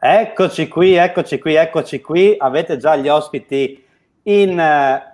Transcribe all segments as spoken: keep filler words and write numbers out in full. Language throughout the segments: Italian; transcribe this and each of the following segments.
Eccoci qui, eccoci qui, eccoci qui. Avete già gli ospiti in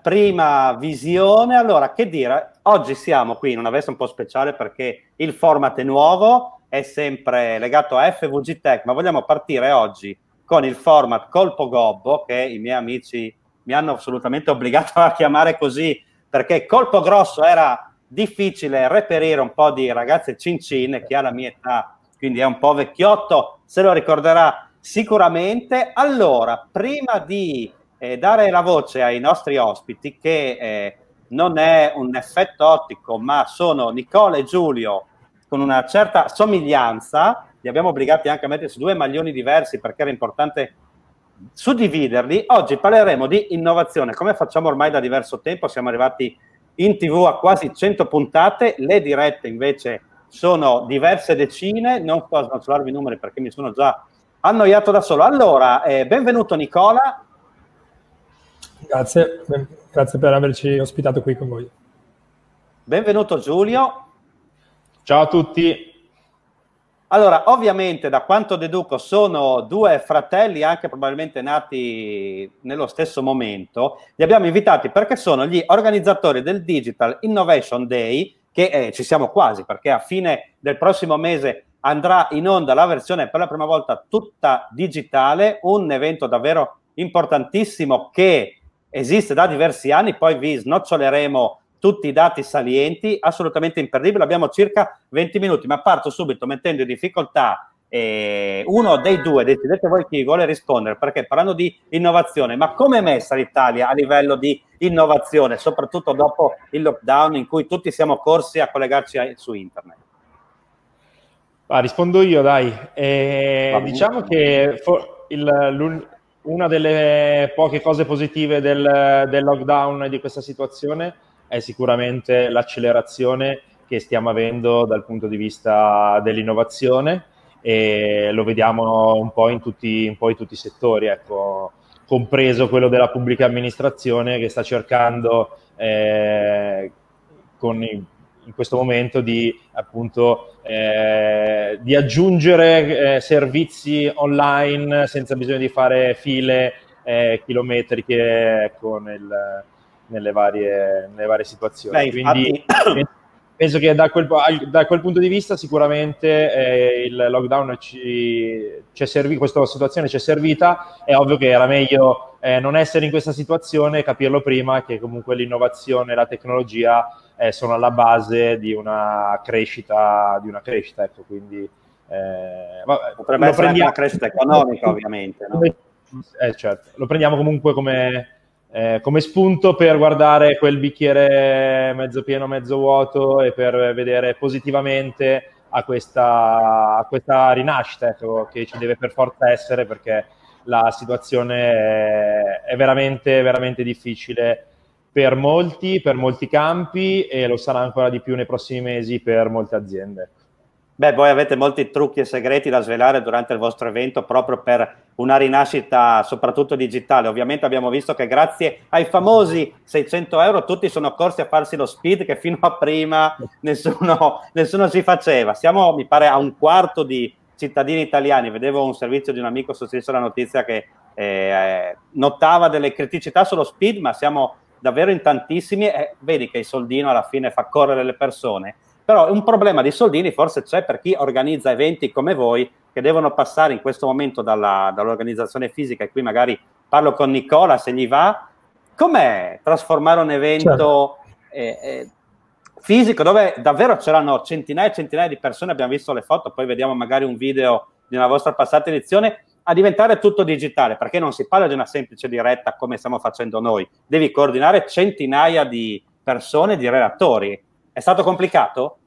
prima visione. Allora, che dire? Oggi siamo qui in una veste un po' speciale perché il format è nuovo, è sempre legato a F V G Tech, ma vogliamo partire oggi con il format Colpo Gobbo, che i miei amici mi hanno assolutamente obbligato a chiamare così, perché Colpo Grosso era difficile reperire un po' di ragazze cincine, che ha la mia età, quindi è un po' vecchiotto, se lo ricorderà sicuramente. Allora, prima di eh, dare la voce ai nostri ospiti, che eh, non è un effetto ottico, ma sono Nicola e Giulio con una certa somiglianza, li abbiamo obbligati anche a mettersi due maglioni diversi perché era importante suddividerli. Oggi parleremo di innovazione, come facciamo ormai da diverso tempo, siamo arrivati in TV a quasi cento puntate, le dirette invece sono diverse decine, non posso snocciolarvi i numeri perché mi sono già annoiato da solo. Allora, eh, benvenuto Nicola. Grazie, grazie per averci ospitato qui con voi. Benvenuto Giulio. Ciao a tutti. Allora, ovviamente, da quanto deduco, sono due fratelli, anche probabilmente nati nello stesso momento. Li abbiamo invitati perché sono gli organizzatori del Digital Innovation Day, che eh, ci siamo quasi, perché a fine del prossimo mese andrà in onda la versione per la prima volta tutta digitale, un evento davvero importantissimo che esiste da diversi anni, poi vi snoccioleremo tutti i dati salienti, assolutamente imperdibile. Abbiamo circa venti minuti, ma parto subito mettendo in difficoltà eh, uno dei due, decidete voi chi vuole rispondere, perché parlando di innovazione, ma come è messa l'Italia a livello di innovazione, soprattutto dopo il lockdown in cui tutti siamo corsi a collegarci a, su internet? Ah, rispondo io, dai. Eh, diciamo che for, il, una delle poche cose positive del, del lockdown e di questa situazione è sicuramente l'accelerazione che stiamo avendo dal punto di vista dell'innovazione, e lo vediamo un po' in tutti, un po' in tutti i settori, ecco, compreso quello della pubblica amministrazione, che sta cercando eh, con i, in questo momento di appunto eh, di aggiungere eh, servizi online senza bisogno di fare file eh, chilometriche, ecco, nel Nelle varie, nelle varie situazioni. Beh, quindi infatti... penso che da quel, da quel punto di vista sicuramente eh, il lockdown ci, ci è servito, questa situazione ci è servita. È ovvio che era meglio eh, non essere in questa situazione, capirlo prima, che comunque l'innovazione e la tecnologia eh, sono alla base di una crescita, di una crescita, ecco, quindi eh, vabbè, potrebbe essere prendiamo... una crescita economica, ovviamente, no? Eh, certo, lo prendiamo comunque come Eh, come spunto per guardare quel bicchiere mezzo pieno, mezzo vuoto, e per vedere positivamente a questa, a questa rinascita, ecco, che ci deve per forza essere, perché la situazione è veramente, veramente difficile per molti, per molti campi, e lo sarà ancora di più nei prossimi mesi per molte aziende. Beh, voi avete molti trucchi e segreti da svelare durante il vostro evento proprio per una rinascita soprattutto digitale. Ovviamente abbiamo visto che grazie ai famosi seicento euro tutti sono corsi a farsi lo speed che fino a prima nessuno, nessuno si faceva. Siamo, mi pare, a un quarto di cittadini italiani. Vedevo un servizio di un amico sostenuto la notizia che eh, notava delle criticità sullo speed, ma siamo davvero in tantissimi e vedi che il soldino alla fine fa correre le persone. Però un problema di soldini forse c'è per chi organizza eventi come voi, che devono passare in questo momento dalla, dall'organizzazione fisica, e qui magari parlo con Nicola se gli va. Com'è trasformare un evento certo. eh, eh, fisico, dove davvero c'erano centinaia e centinaia di persone, abbiamo visto le foto, poi vediamo magari un video di una vostra passata edizione, a diventare tutto digitale, perché non si parla di una semplice diretta come stiamo facendo noi, devi coordinare centinaia di persone, di relatori. È stato complicato?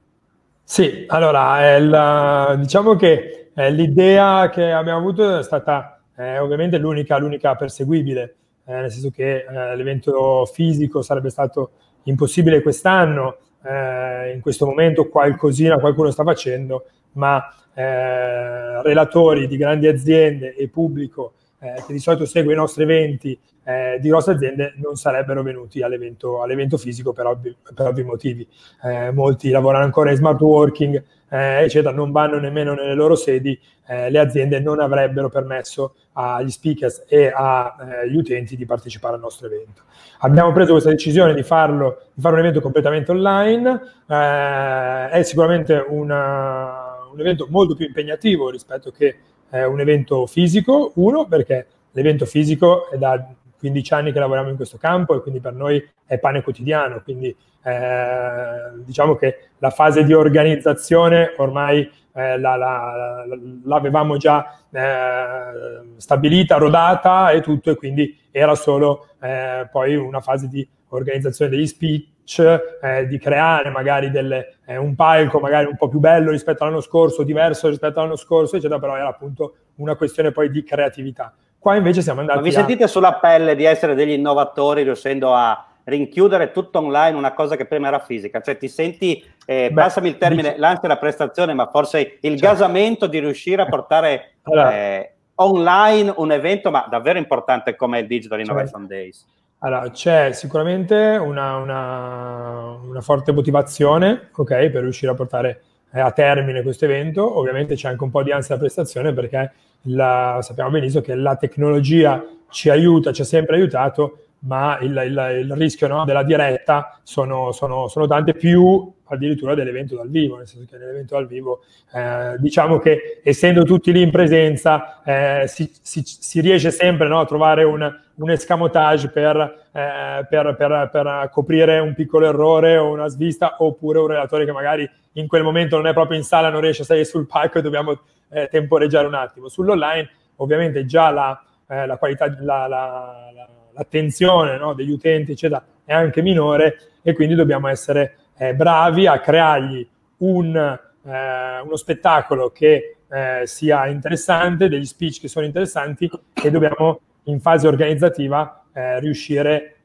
Sì, allora, il, diciamo che eh, l'idea che abbiamo avuto è stata eh, ovviamente l'unica, l'unica perseguibile, eh, nel senso che eh, l'evento fisico sarebbe stato impossibile quest'anno, eh, in questo momento qualcosina qualcuno sta facendo, ma eh, relatori di grandi aziende e pubblico eh, che di solito segue i nostri eventi Eh, di grosse aziende non sarebbero venuti all'evento, all'evento fisico per ovvi, per ovvi motivi. Eh, molti lavorano ancora in smart working, eh, eccetera, non vanno nemmeno nelle loro sedi, eh, le aziende non avrebbero permesso agli speakers e agli eh, utenti di partecipare al nostro evento. Abbiamo preso questa decisione di farlo, di fare un evento completamente online, eh, è sicuramente una, un evento molto più impegnativo rispetto che eh, un evento fisico, uno, perché l'evento fisico è da quindici anni che lavoriamo in questo campo e quindi per noi è pane quotidiano, quindi eh, diciamo che la fase di organizzazione ormai eh, la, la, la, l'avevamo già eh, stabilita, rodata e tutto, e quindi era solo eh, poi una fase di organizzazione degli speech, eh, di creare magari delle, eh, un palco magari un po' più bello rispetto all'anno scorso, diverso rispetto all'anno scorso, eccetera, però era appunto una questione poi di creatività. Qua invece siamo andati. Ma vi sentite a... sulla pelle di essere degli innovatori riuscendo a rinchiudere tutto online una cosa che prima era fisica? Cioè ti senti, eh, Beh, passami il termine, dici... l'ansia della prestazione, ma forse il cioè. gasamento di riuscire a portare allora, eh, online un evento, ma davvero importante come il Digital Innovation cioè. Days. Allora, c'è sicuramente una, una, una forte motivazione, ok, per riuscire a portare eh, a termine questo evento. Ovviamente c'è anche un po' di ansia da prestazione perché La, sappiamo benissimo che la tecnologia ci aiuta, ci ha sempre aiutato, ma il, il, il rischio no, della diretta sono, sono, sono tante, più addirittura dell'evento dal vivo, nel senso che nell'evento dal vivo eh, diciamo che essendo tutti lì in presenza eh, si, si, si riesce sempre no, a trovare un, un escamotage per, eh, per, per, per coprire un piccolo errore o una svista, oppure un relatore che magari in quel momento non è proprio in sala, non riesce a salire sul palco e dobbiamo Eh, temporeggiare un attimo. Sull'online ovviamente già la, eh, la qualità, la, la, la, l'attenzione no, degli utenti eccetera è anche minore, e quindi dobbiamo essere eh, bravi a creargli un, eh, uno spettacolo che eh, sia interessante, degli speech che sono interessanti, e dobbiamo in fase organizzativa eh, riuscire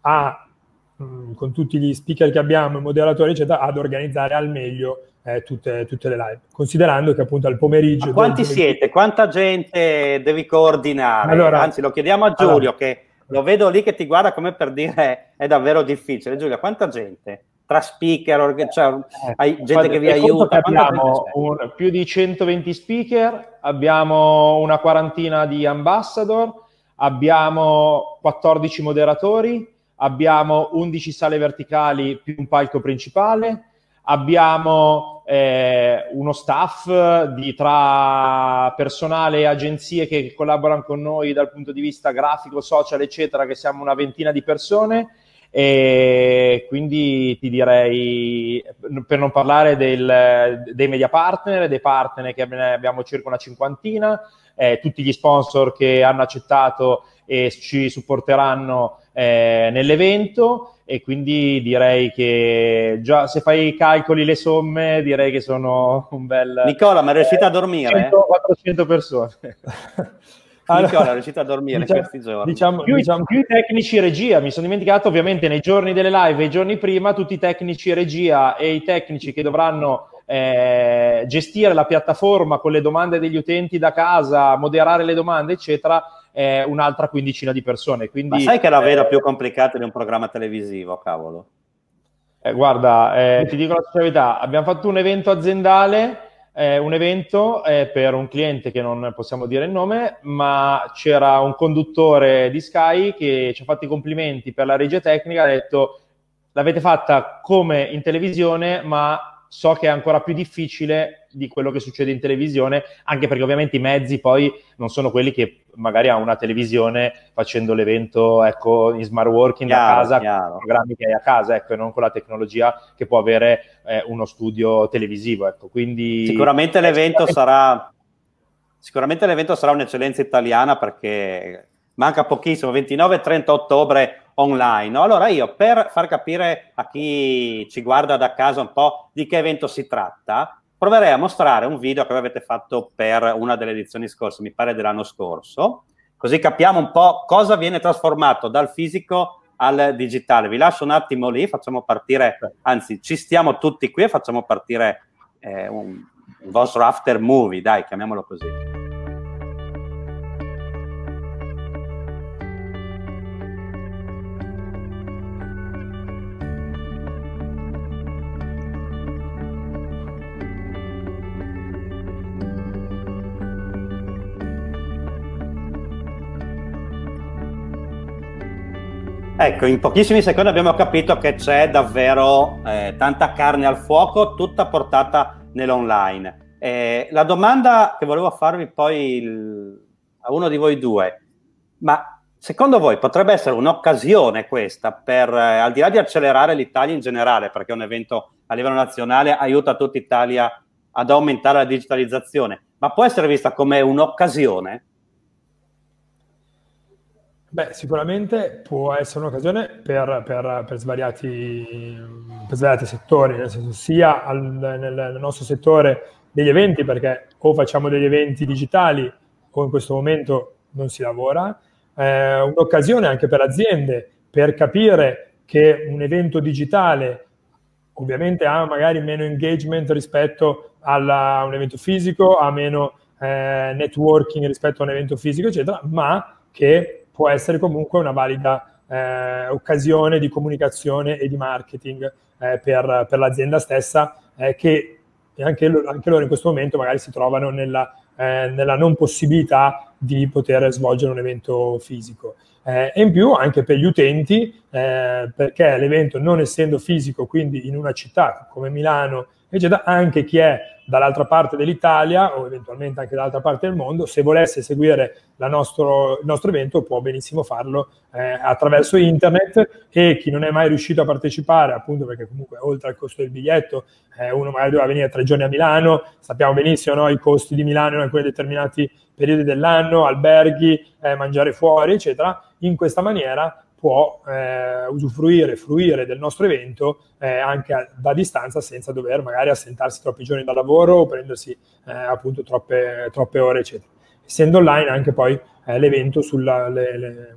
a mh, con tutti gli speaker che abbiamo, i moderatori eccetera, ad organizzare al meglio Eh, tutte, tutte le live, considerando che appunto al pomeriggio... Ma quanti siete? Quanta gente devi coordinare? Allora, Anzi, lo chiediamo a Giulio, allora, che lo vedo lì che ti guarda come per dire è davvero difficile. Giulio, quanta gente? Tra speaker, cioè, hai gente Fate, che vi aiuta? Che abbiamo un, più di centoventi speaker, abbiamo una quarantina di ambassador, abbiamo quattordici moderatori, abbiamo undici sale verticali più un palco principale, abbiamo eh, uno staff di tra personale e agenzie che collaborano con noi dal punto di vista grafico, social eccetera, che siamo una ventina di persone, e quindi ti direi, per non parlare del, dei media partner, dei partner che abbiamo circa una cinquantina, eh, tutti gli sponsor che hanno accettato e ci supporteranno eh, nell'evento, e quindi direi che già se fai i calcoli, le somme, direi che sono un bel... Nicola, ma è riuscita eh, a dormire? cento quattrocento persone. Allora, Nicola, è riuscita a dormire diciamo, in questi giorni? Diciamo, più, diciamo... più tecnici regia, mi sono dimenticato ovviamente nei giorni delle live e i giorni prima, tutti i tecnici regia e i tecnici che dovranno eh, gestire la piattaforma con le domande degli utenti da casa, moderare le domande eccetera, Eh, un'altra quindicina di persone. Quindi, ma sai che è la vera eh, più complicata di un programma televisivo, cavolo? Eh, guarda, eh, ti dico la verità, abbiamo fatto un evento aziendale, eh, un evento eh, per un cliente che non possiamo dire il nome, ma c'era un conduttore di Sky che ci ha fatto i complimenti per la regia tecnica, ha detto l'avete fatta come in televisione, ma so che è ancora più difficile di quello che succede in televisione, anche perché ovviamente i mezzi poi non sono quelli che magari ha una televisione facendo l'evento ecco in smart working chiaro, a casa, chiaro. Con i programmi che hai a casa, ecco, e non con la tecnologia che può avere eh, uno studio televisivo, ecco. Quindi sicuramente l'evento sicuramente... sarà sicuramente l'evento sarà un'eccellenza italiana, perché manca pochissimo, ventinove e trenta ottobre online, no? Allora io, per far capire a chi ci guarda da casa un po' di che evento si tratta, proverei a mostrare un video che avete fatto per una delle edizioni scorse, mi pare dell'anno scorso, così capiamo un po' cosa viene trasformato dal fisico al digitale. Vi lascio un attimo lì, facciamo partire, anzi ci stiamo tutti qui e facciamo partire eh, un, un vostro after movie, dai, chiamiamolo così. Ecco, in pochissimi secondi abbiamo capito che c'è davvero eh, tanta carne al fuoco, tutta portata nell'online. Eh, la domanda che volevo farvi poi il, a uno di voi due, ma secondo voi potrebbe essere un'occasione questa per, eh, al di là di accelerare l'Italia in generale, perché un evento a livello nazionale aiuta tutta Italia ad aumentare la digitalizzazione, ma può essere vista come un'occasione? Beh, sicuramente può essere un'occasione per, per, per, svariati, per svariati settori, nel senso sia al, nel, nel nostro settore degli eventi, perché o facciamo degli eventi digitali o in questo momento non si lavora, eh, un'occasione anche per aziende per capire che un evento digitale ovviamente ha magari meno engagement rispetto alla, a un evento fisico, ha meno eh, networking rispetto a un evento fisico, eccetera, ma che può essere comunque una valida eh, occasione di comunicazione e di marketing eh, per, per l'azienda stessa, eh, che anche, lo, anche loro in questo momento magari si trovano nella, eh, nella non possibilità di poter svolgere un evento fisico. Eh, e in più anche per gli utenti, eh, perché l'evento non essendo fisico, quindi in una città come Milano, eccetera, anche chi è dall'altra parte dell'Italia o eventualmente anche dall'altra parte del mondo, se volesse seguire la nostro, il nostro evento può benissimo farlo eh, attraverso internet, e chi non è mai riuscito a partecipare, appunto perché comunque oltre al costo del biglietto eh, uno magari doveva venire tre giorni a Milano, sappiamo benissimo, no, i costi di Milano in alcuni determinati periodi dell'anno, alberghi, eh, mangiare fuori, eccetera, in questa maniera può eh, usufruire, fruire del nostro evento eh, anche a, da distanza, senza dover magari assentarsi troppi giorni da lavoro o prendersi eh, appunto troppe, troppe ore, eccetera. Essendo online anche poi eh, l'evento, sulla, le, le,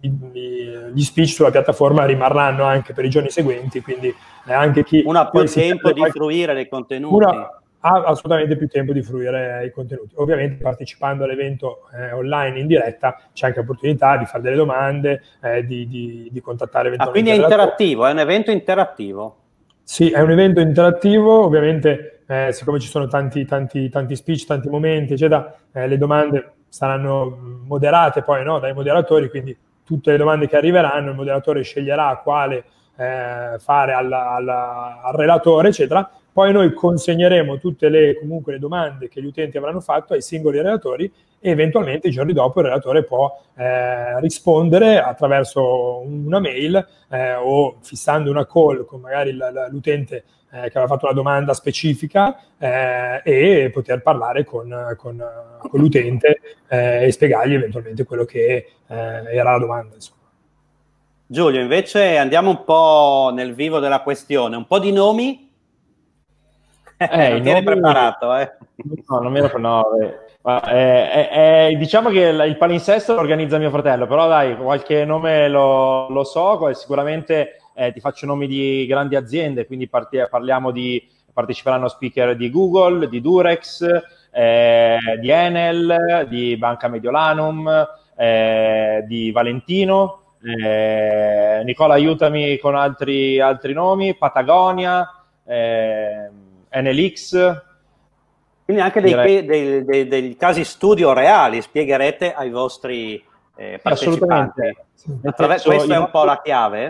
gli speech sulla piattaforma rimarranno anche per i giorni seguenti, quindi eh, anche chi... Uno ha più tempo di fruire dei contenuti. Una, ha assolutamente più tempo di fruire i contenuti. Ovviamente partecipando all'evento eh, online in diretta c'è anche l'opportunità di fare delle domande, eh, di, di, di contattare eventualmente. Ah, quindi è interattivo, è un evento interattivo? Sì, è un evento interattivo, ovviamente eh, siccome ci sono tanti, tanti, tanti speech, tanti momenti, eccetera, eh, le domande saranno moderate poi, no, dai moderatori, quindi tutte le domande che arriveranno il moderatore sceglierà quale eh, fare alla, alla, al relatore, eccetera. Poi noi consegneremo tutte le, comunque, le domande che gli utenti avranno fatto ai singoli relatori, e eventualmente i giorni dopo il relatore può eh, rispondere attraverso una mail eh, o fissando una call con magari la, la, l'utente eh, che aveva fatto una domanda specifica eh, e poter parlare con, con, con l'utente eh, e spiegargli eventualmente quello che eh, era la domanda, insomma. Giulio, invece andiamo un po' nel vivo della questione, un po' di nomi. Eh, non ti eri preparato, eh? No, non mi ero no, eh, eh, diciamo che il palinsesto lo organizza mio fratello, però dai, qualche nome lo, lo so, sicuramente eh, ti faccio nomi di grandi aziende, quindi part- parliamo di, parteciperanno speaker di Google, di Durex, eh, di Enel, di Banca Mediolanum, eh, di Valentino, eh, Nicola aiutami con altri, altri nomi, Patagonia, eh, Enel X. Quindi anche dei, direi... dei, dei, dei casi studio reali spiegherete ai vostri eh, partecipanti. Sì. Attraver- questa è un nostri, po' la chiave?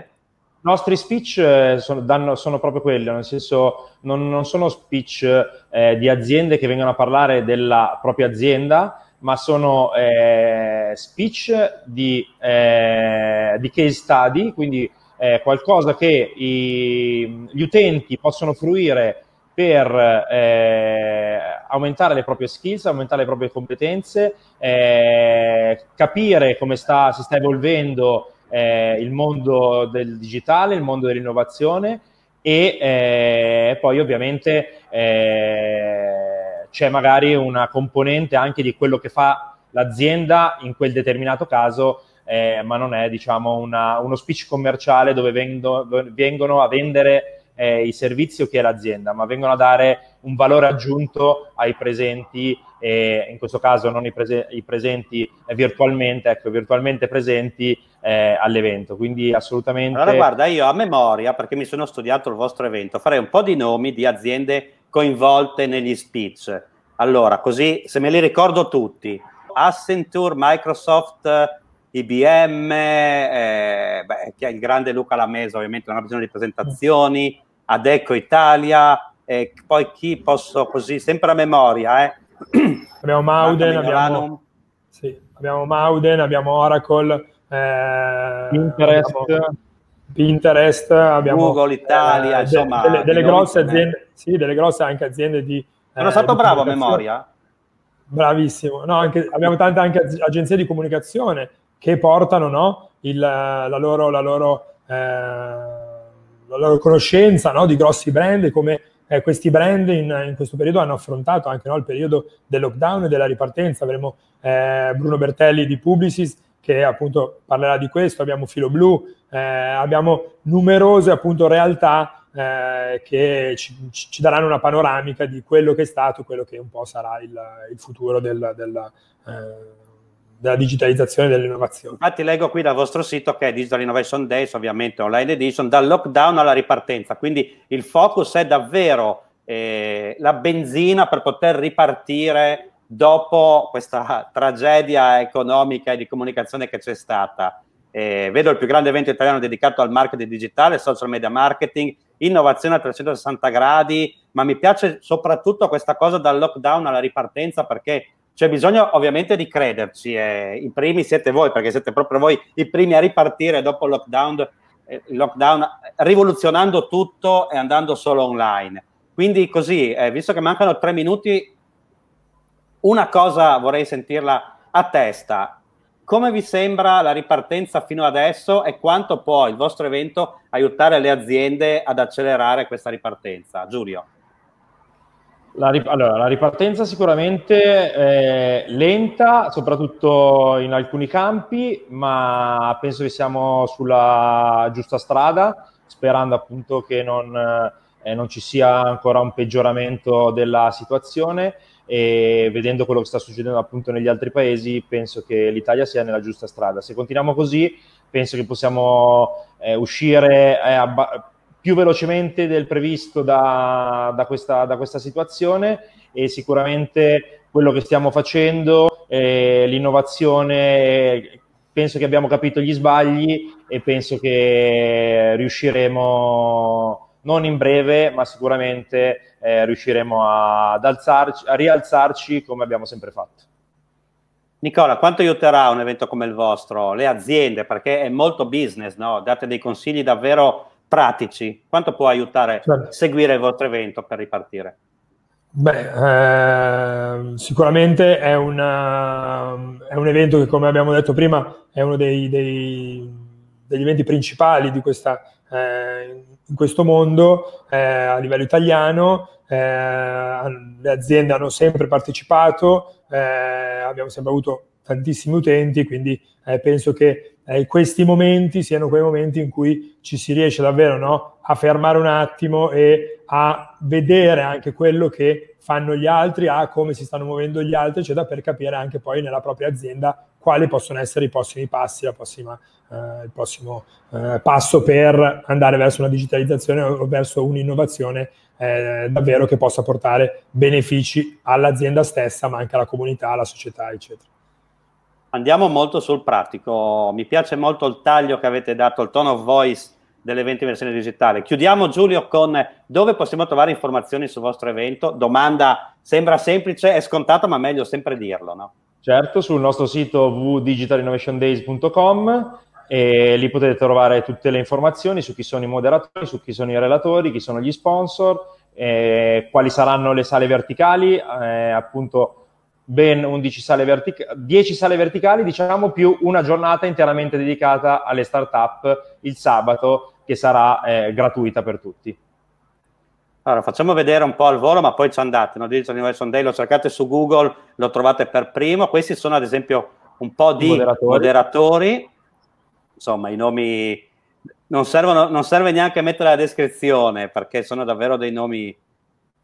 I nostri speech sono, danno, sono proprio quelli, nel senso non, non sono speech eh, di aziende che vengono a parlare della propria azienda, ma sono eh, speech di, eh, di case study, quindi eh, qualcosa che i, gli utenti possono fruire per eh, aumentare le proprie skills, aumentare le proprie competenze, eh, capire come sta, si sta evolvendo eh, il mondo del digitale, il mondo dell'innovazione, e eh, poi ovviamente eh, c'è magari una componente anche di quello che fa l'azienda in quel determinato caso, eh, ma non è, diciamo, una, uno speech commerciale dove vendo, vengono a vendere Eh, i servizi o chi è l'azienda, ma vengono a dare un valore aggiunto ai presenti, eh, in questo caso non i, prese- i presenti eh, virtualmente, ecco, virtualmente presenti eh, all'evento, quindi assolutamente... Allora guarda, io a memoria, perché mi sono studiato il vostro evento, farei un po' di nomi di aziende coinvolte negli speech. Allora, così, se me li ricordo tutti, Accenture, Microsoft, I B M, eh, beh, il grande Luca Lamesa ovviamente non ha bisogno di presentazioni, Adecco Italia, eh, poi chi posso così, sempre a memoria, eh. Abbiamo Mauden, abbiamo, sì, abbiamo Mauden, abbiamo Oracle, eh, Interest, abbiamo Pinterest, abbiamo Google Italia, eh, insomma, delle, delle grosse aziende, sì, delle grosse anche aziende di... Sono eh, stato di bravo a memoria? Bravissimo, no, anche, abbiamo tante anche agenzie di comunicazione che portano, no, il, la loro, la loro, eh, la loro conoscenza, no, di grossi brand, come eh, questi brand in, in questo periodo hanno affrontato anche, no, il periodo del lockdown e della ripartenza. Avremo eh, Bruno Bertelli di Publicis che appunto parlerà di questo, abbiamo Filo Blu, eh, abbiamo numerose appunto realtà eh, che ci, ci daranno una panoramica di quello che è stato, quello che un po' sarà il, il futuro del... del eh, della digitalizzazione e dell'innovazione. Infatti leggo qui dal vostro sito che è Digital Innovation Days, ovviamente online edition, dal lockdown alla ripartenza, quindi il focus è davvero eh, la benzina per poter ripartire dopo questa tragedia economica e di comunicazione che c'è stata. Eh, vedo il più grande evento italiano dedicato al marketing digitale, social media marketing, innovazione a trecentosessanta gradi, ma mi piace soprattutto questa cosa dal lockdown alla ripartenza, perché c'è bisogno ovviamente di crederci, eh, i primi siete voi, perché siete proprio voi i primi a ripartire dopo il lockdown, eh, lockdown rivoluzionando tutto e andando solo online. Quindi così, eh, visto che mancano tre minuti, una cosa vorrei sentirla a testa. Come vi sembra la ripartenza fino adesso e quanto può il vostro evento aiutare le aziende ad accelerare questa ripartenza? Giulio. La rip- allora, la ripartenza sicuramente è lenta, soprattutto in alcuni campi, ma penso che siamo sulla giusta strada, sperando appunto che non, eh, non ci sia ancora un peggioramento della situazione, e vedendo quello che sta succedendo appunto negli altri paesi, penso che l'Italia sia nella giusta strada. Se continuiamo così, penso che possiamo eh, uscire eh, a ba- più velocemente del previsto da, da, questa, da questa situazione, e sicuramente quello che stiamo facendo, eh, l'innovazione, penso che abbiamo capito gli sbagli e penso che riusciremo, non in breve, ma sicuramente eh, riusciremo ad alzarci, a rialzarci come abbiamo sempre fatto. Nicola, quanto aiuterà un evento come il vostro le aziende? Perché è molto business, no? Date dei consigli davvero pratici, quanto può aiutare a seguire il vostro evento per ripartire? Beh, eh, sicuramente è, una, è un evento che, come abbiamo detto prima, è uno dei, dei, degli eventi principali di questa, eh, in questo mondo eh, a livello italiano. Eh, le aziende hanno sempre partecipato, eh, abbiamo sempre avuto tantissimi utenti, quindi eh, penso che eh, questi momenti siano quei momenti in cui ci si riesce davvero, no, a fermare un attimo e a vedere anche quello che fanno gli altri, a come si stanno muovendo gli altri, eccetera, per capire anche poi nella propria azienda quali possono essere i prossimi passi, la prossima, eh, il prossimo eh, passo per andare verso una digitalizzazione o verso un'innovazione eh, davvero che possa portare benefici all'azienda stessa, ma anche alla comunità, alla società, eccetera. Andiamo molto sul pratico, mi piace molto il taglio che avete dato, il tone of voice dell'evento in versione digitale. Chiudiamo, Giulio, con dove possiamo trovare informazioni sul vostro evento. Domanda sembra semplice, è scontata, ma meglio sempre dirlo, no? Certo, sul nostro sito w w w punto digital innovation days punto com, e lì potete trovare tutte le informazioni su chi sono i moderatori, su chi sono i relatori, chi sono gli sponsor, eh, quali saranno le sale verticali, eh, appunto ben undici sale verticali, dieci sale verticali, diciamo, più una giornata interamente dedicata alle start-up il sabato, che sarà eh, gratuita per tutti. Allora, facciamo vedere un po' al volo, ma poi ci andate, no? Digital Innovation Day, lo cercate su Google, lo trovate per primo. Questi sono, ad esempio, un po' di moderatori, moderatori. Insomma, i nomi non servono, non serve neanche mettere la descrizione, perché sono davvero dei nomi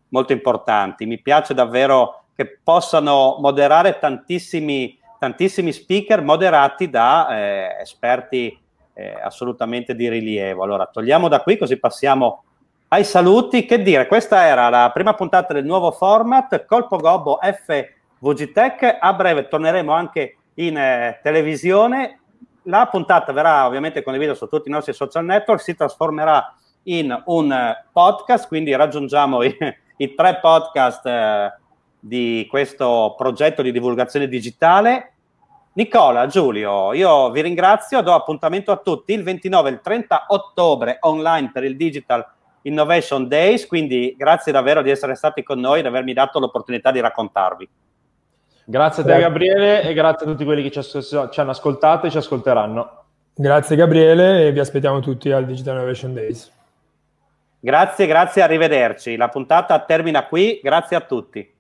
molto importanti. Mi piace davvero che possano moderare tantissimi, tantissimi speaker moderati da eh, esperti eh, assolutamente di rilievo. Allora, togliamo da qui, così passiamo ai saluti. Che dire, questa era la prima puntata del nuovo format, Colpo Gobbo F V G Tech. A breve torneremo anche in eh, televisione. la puntata verrà ovviamente condivisa su tutti i nostri social network, si trasformerà in un podcast, quindi raggiungiamo i, i tre podcast eh, di questo progetto di divulgazione digitale. Nicola, Giulio, io vi ringrazio, do appuntamento a tutti il ventinove e il trenta ottobre online per il Digital Innovation Days, quindi grazie davvero di essere stati con noi, di avermi dato l'opportunità di raccontarvi. Grazie a te Gabriele e grazie a tutti quelli che ci, ass- ci hanno ascoltato e ci ascolteranno. Grazie Gabriele e vi aspettiamo tutti al Digital Innovation Days. Grazie, grazie, arrivederci. La puntata termina qui, grazie a tutti.